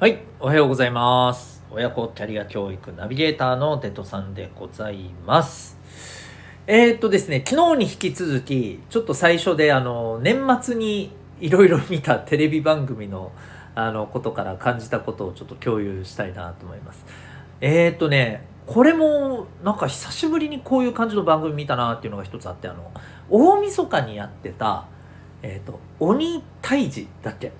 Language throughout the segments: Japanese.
はい、おはようございます。親子キャリア教育ナビゲーターのテトさんでございます。ですね、昨日に引き続き、ちょっと最初で年末にいろいろ見たテレビ番組のことから感じたことをちょっと共有したいなと思います。これもなんか久しぶりにこういう感じの番組見たなっていうのが一つあって、大晦日にやってた、鬼退治だっけ？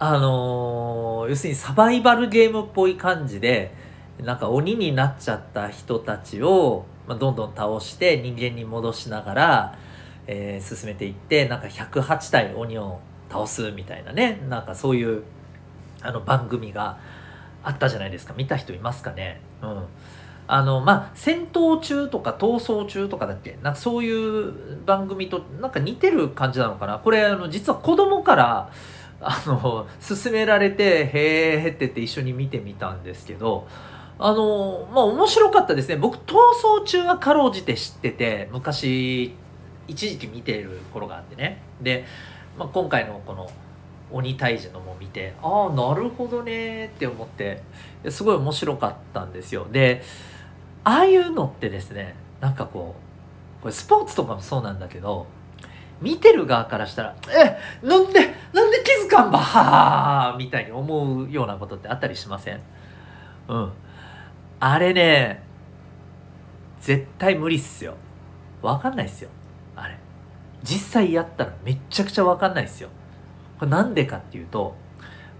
要するにサバイバルゲームっぽい感じでなんか鬼になっちゃった人たちを、どんどん倒して人間に戻しながら、進めていってなんか108体鬼を倒すみたいなね、なんかそういう番組があったじゃないですか。見た人いますかね？戦闘中とか逃走中とかだっけ、なんかそういう番組となんか似てる感じなのかな。これ実は子供から勧められてへーへってって一緒に見てみたんですけど、面白かったですね。僕逃走中はかろうじて知ってて、昔一時期見ている頃があってね。で、今回のこの鬼退治のも見て、ああなるほどねって思って、すごい面白かったんですよ。で、ああいうのってですね、なんかこれスポーツとかもそうなんだけど、見てる側からしたらなんで気づかんばはーみたいに思うようなことってあったりしません？あれね、絶対無理っすよ。分かんないっすよ。あれ実際やったらめっちゃくちゃ分かんないっすよ。これなんでかっていうと、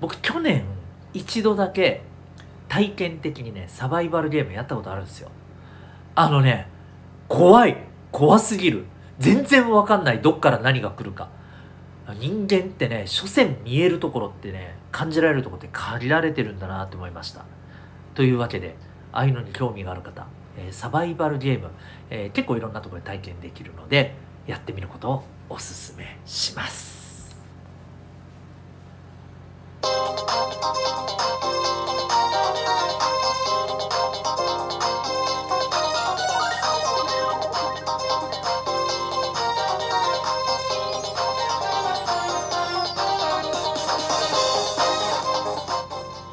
僕去年一度だけ体験的にねサバイバルゲームやったことあるんですよ。怖すぎる。全然わかんない。どっから何が来るか。人間ってね、所詮見えるところってね、感じられるところって限られてるんだなって思いました。というわけで、ああいうのに興味がある方、サバイバルゲーム、結構いろんなところで体験できるので、やってみることをおすすめします。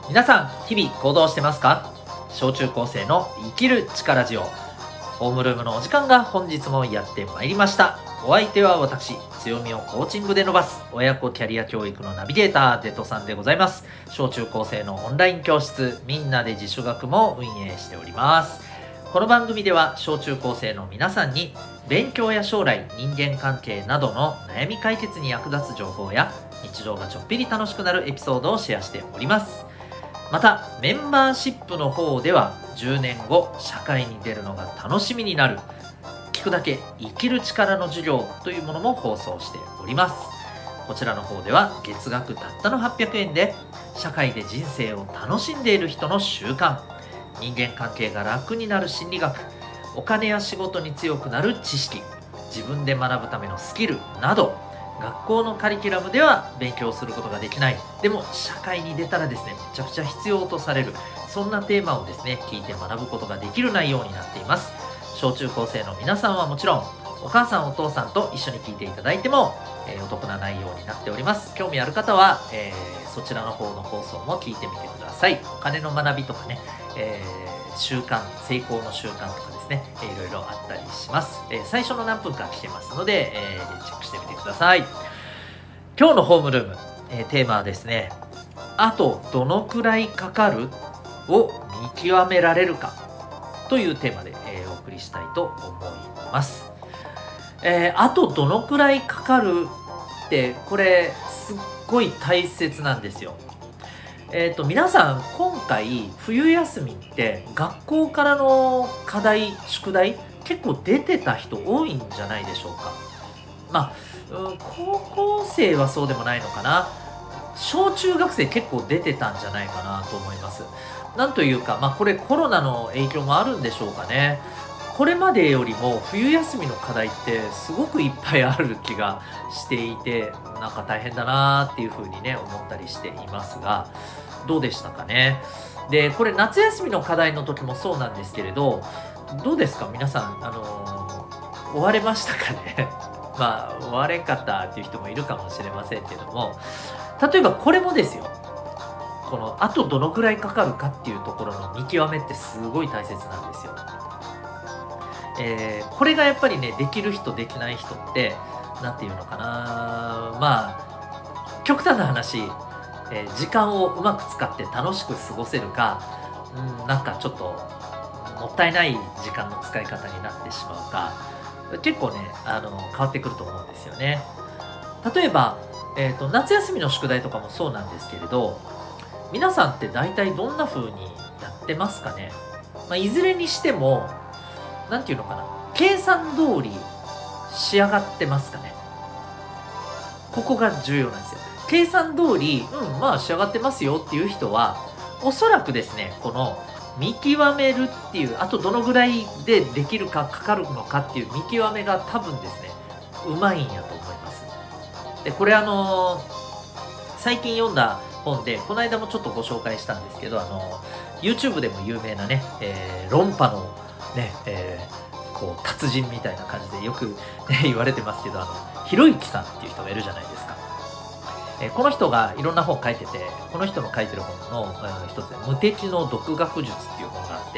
皆さん日々行動してますか？小中高生の生きる力ジオホームルームのお時間が本日もやってまいりました。お相手は私、強みをコーチングで伸ばす親子キャリア教育のナビゲーターテトさんでございます。小中高生のオンライン教室みんなで自主学も運営しております。この番組では小中高生の皆さんに勉強や将来、人間関係などの悩み解決に役立つ情報や日常がちょっぴり楽しくなるエピソードをシェアしております。またメンバーシップの方では10年後社会に出るのが楽しみになる聞くだけ生きる力の授業というものも放送しております。こちらの方では月額たったの800円で社会で人生を楽しんでいる人の習慣、人間関係が楽になる心理学、お金や仕事に強くなる知識、自分で学ぶためのスキルなど学校のカリキュラムでは勉強することができない、でも社会に出たらですね、めちゃくちゃ必要とされる、そんなテーマをですね、聞いて学ぶことができる内容になっています。小中高生の皆さんはもちろん、お母さんお父さんと一緒に聞いていただいても、お得な内容になっております。興味ある方は、そちらの方の放送も聞いてみてください。お金の学びとかね、習慣、成功の習慣とかですね、いろいろあったりします。最初の何分か聞けますので、チェックしてみてください。今日のホームルーム、テーマはですね、あとどのくらいかかるを見極められるかというテーマで、お送りしたいと思います。あとどのくらいかかるって、これすっごい大切なんですよ。皆さん今回冬休みって学校からの課題、宿題結構出てた人多いんじゃないでしょうか。高校生はそうでもないのかな。小中学生結構出てたんじゃないかなと思います。なんというか、これコロナの影響もあるんでしょうかね。これまでよりも冬休みの課題ってすごくいっぱいある気がしていて、なんか大変だなーっていう風にね思ったりしていますが、どうでしたかね。で、これ夏休みの課題の時もそうなんですけれど、どうですか皆さん、追われましたかね追われ方っていう人もいるかもしれませんけども、例えばこれもですよ、このあとどのくらいかかるかっていうところの見極めってすごい大切なんですよ。これがやっぱりね、できる人できない人って何て言うのかな、まあ極端な話、時間をうまく使って楽しく過ごせるか、なんかちょっともったいない時間の使い方になってしまうか、結構ね変わってくると思うんですよね。例えば、夏休みの宿題とかもそうなんですけれど、皆さんって大体どんな風にやってますかね。いずれにしてもなんていうのかな、計算通り仕上がってますかね。ここが重要なんですよ。計算通り仕上がってますよっていう人は、おそらくですね、この見極めるっていう、あとどのぐらいでできるかかかるのかっていう見極めが多分ですね、うまいんやと思います。でこれ最近読んだ本で、この間もちょっとご紹介したんですけど、YouTube でも有名なね、論破のね、こう達人みたいな感じでよく、ね、言われてますけど、ひろゆきさんっていう人がいるじゃないですか。この人がいろんな本書いてて、この人の書いてる本の一つで「無敵の独学術」っていう本があっ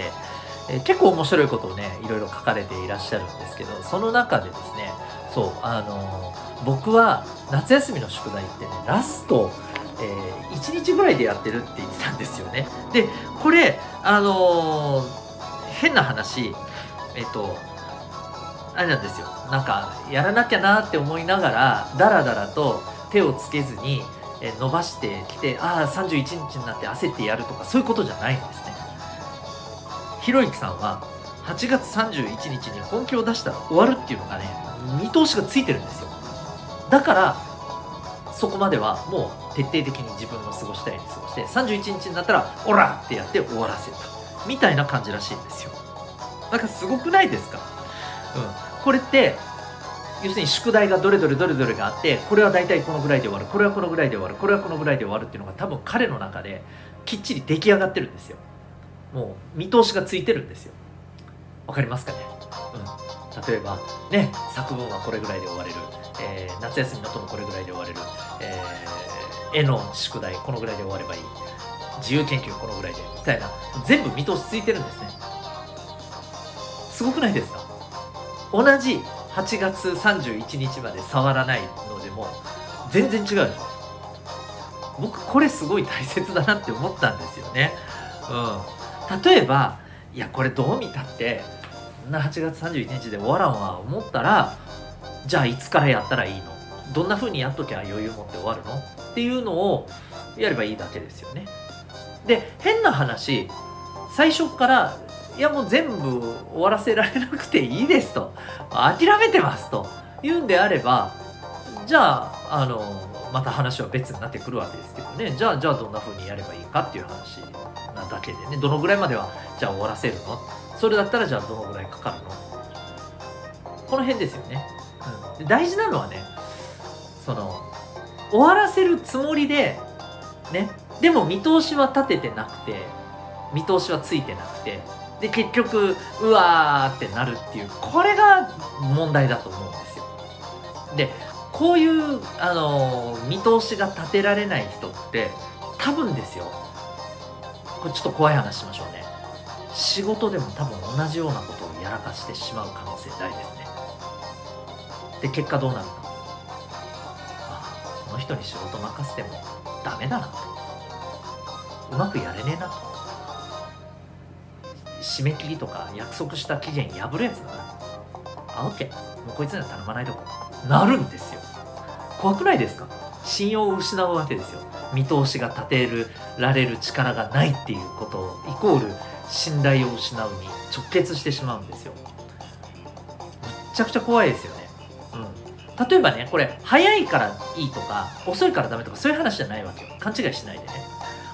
て、結構面白いことをねいろいろ書かれていらっしゃるんですけど、その中でですね、そう僕は夏休みの宿題ってね、ラスト1日ぐらいでやってるって言ってたんですよね。でこれ変な話、あれなんですよ、なんかやらなきゃなって思いながらダラダラと手をつけずに伸ばしてきて、31日になって焦ってやるとか、そういうことじゃないんですね。ひろゆきさんは8月31日に本気を出したら終わるっていうのがね、見通しがついてるんですよ。だからそこまではもう徹底的に自分の過ごしたいように過ごして、31日になったらオラってやって終わらせたみたいな感じらしいんですよ。なんかすごくないですか？これって要するに宿題がどれどれがあって、これはだいたいこのぐらいで終わる、これはこのぐらいで終わる、これはこのぐらいで終わるっていうのが多分彼の中できっちり出来上がってるんですよ。もう見通しがついてるんですよ。わかりますかね？例えばね、作文はこれぐらいで終われる、夏休みのともこれぐらいで終われる、絵の宿題このぐらいで終わればいい、自由研究このぐらいでみたいな、全部見通しついてるんですね。すごくないですか？同じ8月31日まで触らないのでも全然違う。僕これすごい大切だなって思ったんですよね。例えばいやこれどう見たって8月31日で終わらんわ思ったら、じゃあいつからやったらいいの、どんな風にやっときゃ余裕持って終わるのっていうのをやればいいだけですよね。で変な話、最初からいやもう全部終わらせられなくていいですと、諦めてますと言うんであれば、じゃあまた話は別になってくるわけですけどね。じゃあどんな風にやればいいかっていう話なだけでね、どのぐらいまではじゃあ終わらせるの、それだったらじゃあどのぐらいかかるの、この辺ですよね。で大事なのはね、終わらせるつもりでね、でも見通しは立ててなくて、見通しはついてなくて、で結局うわーってなるっていう、これが問題だと思うんですよ。でこういう見通しが立てられない人って多分ですよ、これちょっと怖い話しましょうね、仕事でも多分同じようなことをやらかしてしまう可能性大ですね。で結果どうなるか、この人に仕事任せてもダメだなと、うまくやれねえなと、締め切りとか約束した期限破るやつだな、OK、もうこいつには頼まないとこなるんですよ。怖くないですか？信用を失うわけですよ。見通しが立てられる力がないっていうことイコール信頼を失うに直結してしまうんですよ。めちゃくちゃ怖いですよね。例えばね、これ早いからいいとか遅いからダメとかそういう話じゃないわけよ。勘違いしないでね。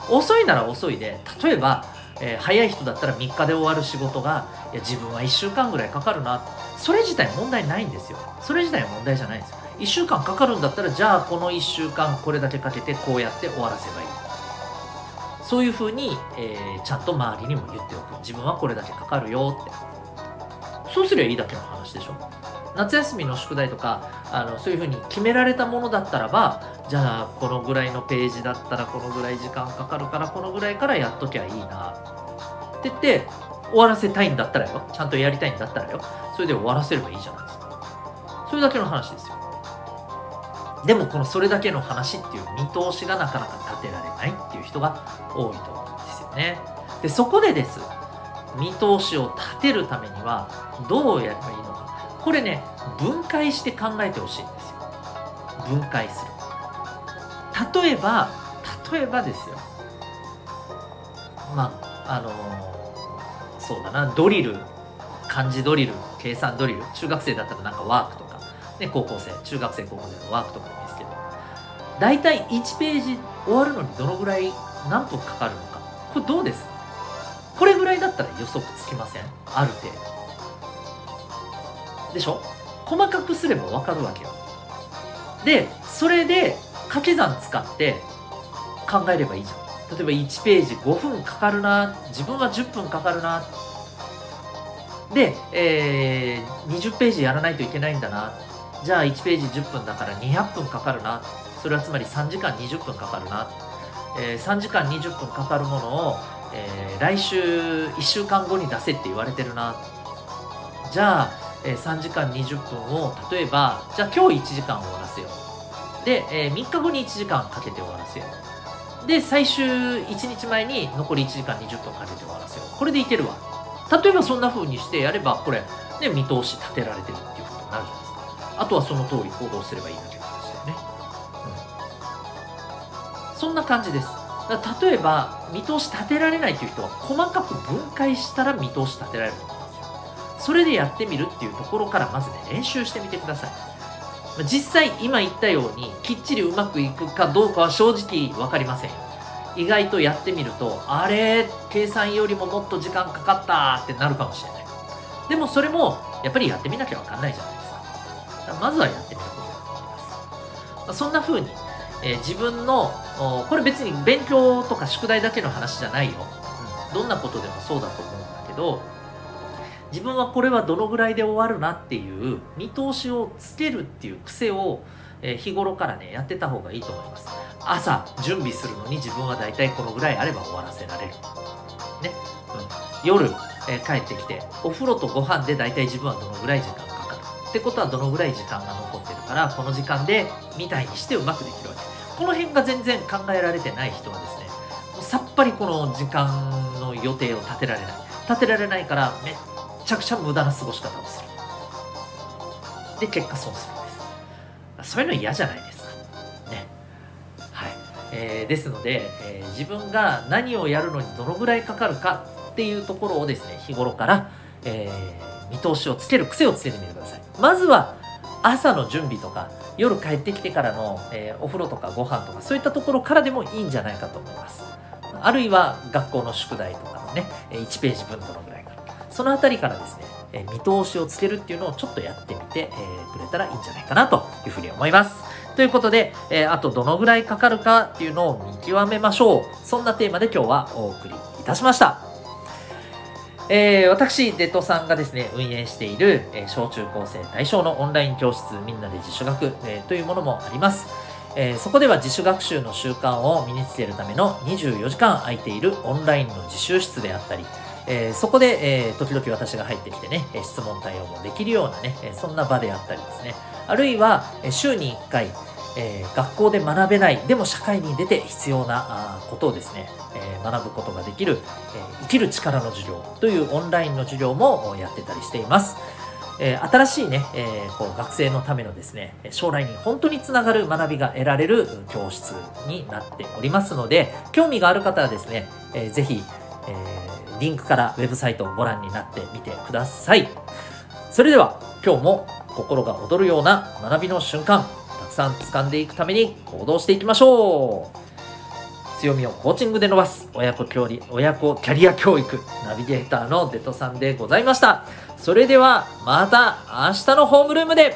遅いなら遅いで、例えば早い人だったら3日で終わる仕事が、いや自分は1週間ぐらいかかるな、それ自体問題ないんですよ。それ自体問題じゃないんですよ。1週間かかるんだったら、じゃあこの1週間これだけかけてこうやって終わらせばいい、そういうふうに、ちゃんと周りにも言っておく、自分はこれだけかかるよって、そうすればいいだけの話でしょ。夏休みの宿題とかそういうふうに決められたものだったらば、じゃあこのぐらいのページだったらこのぐらい時間かかるからこのぐらいからやっときゃいいなって言って終わらせたいんだったらよ、ちゃんとやりたいんだったらよ、それで終わらせればいいじゃないですか。それだけの話ですよ。でもこのそれだけの話っていう見通しがなかなか立てられないっていう人が多いと思うんですよね。でそこでです、見通しを立てるためにはどうやればいいのか、これね、分解して考えてほしいんですよ。分解する。例えばですよ、そうだな、ドリル、漢字ドリル、計算ドリル、中学生だったらなんかワークとか、ね、高校生、中学生高校生のワークとかですけど、だいたい1ページ終わるのにどのぐらい何分かかるのか、これどうですか？これぐらいだったら予測つきません？ある程度でしょ。細かくすれば分かるわけよ。でそれで掛け算使って考えればいいじゃん。例えば1ページ5分かかるな、自分は10分かかるな、で、20ページやらないといけないんだな、じゃあ1ページ10分だから200分かかるな、それはつまり3時間20分かかるな、3時間20分かかるものを来週1週間後に出せって言われてるな、じゃあ、3時間20分を例えばじゃあ今日1時間終わらせよう、で、3日後に1時間かけて終わらせよう、で最終1日前に残り1時間20分かけて終わらせよう、これでいけるわ。例えばそんな風にしてやればこれ、ね、見通し立てられてるっていうことになるじゃないですか。あとはその通り行動すればいいだけなんですよね、そんな感じです。例えば見通し立てられないという人は細かく分解したら見通し立てられると思うんですよ。それでやってみるっていうところからまずね、練習してみてください。実際今言ったようにきっちりうまくいくかどうかは正直分かりません。意外とやってみるとあれ計算よりももっと時間かかったってなるかもしれない。でもそれもやっぱりやってみなきゃ分かんないじゃないですか。だからまずはやってみることだと思います。そんな風に自分の、これ別に勉強とか宿題だけの話じゃないよ、どんなことでもそうだと思うんだけど、自分はこれはどのぐらいで終わるなっていう見通しをつけるっていう癖を、日頃からねやってた方がいいと思います。朝準備するのに自分はだいたいこのぐらいあれば終わらせられる、ね、夜、帰ってきてお風呂とご飯でだいたい自分はどのぐらい時間かかるってことはどのぐらい時間が残ってるからこの時間でみたいにしてうまくできるわけ。この辺が全然考えられてない人はですね、もうさっぱりこの時間の予定を立てられない。立てられないからめっちゃくちゃ無駄な過ごし方をする。で、結果損するんです。そういうの嫌じゃないですか。ね。はい。ですので、自分が何をやるのにどのぐらいかかるかっていうところをですね、日頃から、見通しをつける癖をつけてみてください。まずは朝の準備とか夜帰ってきてからの、お風呂とかご飯とかそういったところからでもいいんじゃないかと思います。あるいは学校の宿題とかのね1ページ分どのぐらいか、そのあたりからですね、見通しをつけるっていうのをちょっとやってみて、くれたらいいんじゃないかなというふうに思います。ということで、あとどのぐらいかかるかっていうのを見極めましょう。そんなテーマで今日はお送りいたしました。私デトさんがですね運営している、小中高生対象のオンライン教室みんなで自主学、というものもあります。そこでは自主学習の習慣を身につけるための24時間空いているオンラインの自習室であったり、そこで、時々私が入ってきてね質問対応もできるようなねそんな場であったりですね、あるいは週に1回学校で学べないでも社会に出て必要なことをですね、学ぶことができる、生きる力の授業というオンラインの授業もやってたりしています。新しいね、こう学生のためのですね将来に本当につながる学びが得られる教室になっておりますので、興味がある方はですね、ぜひ、リンクからウェブサイトをご覧になってみてください。それでは今日も心が躍るような学びの瞬間たくさん掴んでいくために行動していきましょう。強みをコーチングで伸ばす親子キャリア教育ナビゲーターのデトさんでございました。それではまた明日のホームルームで。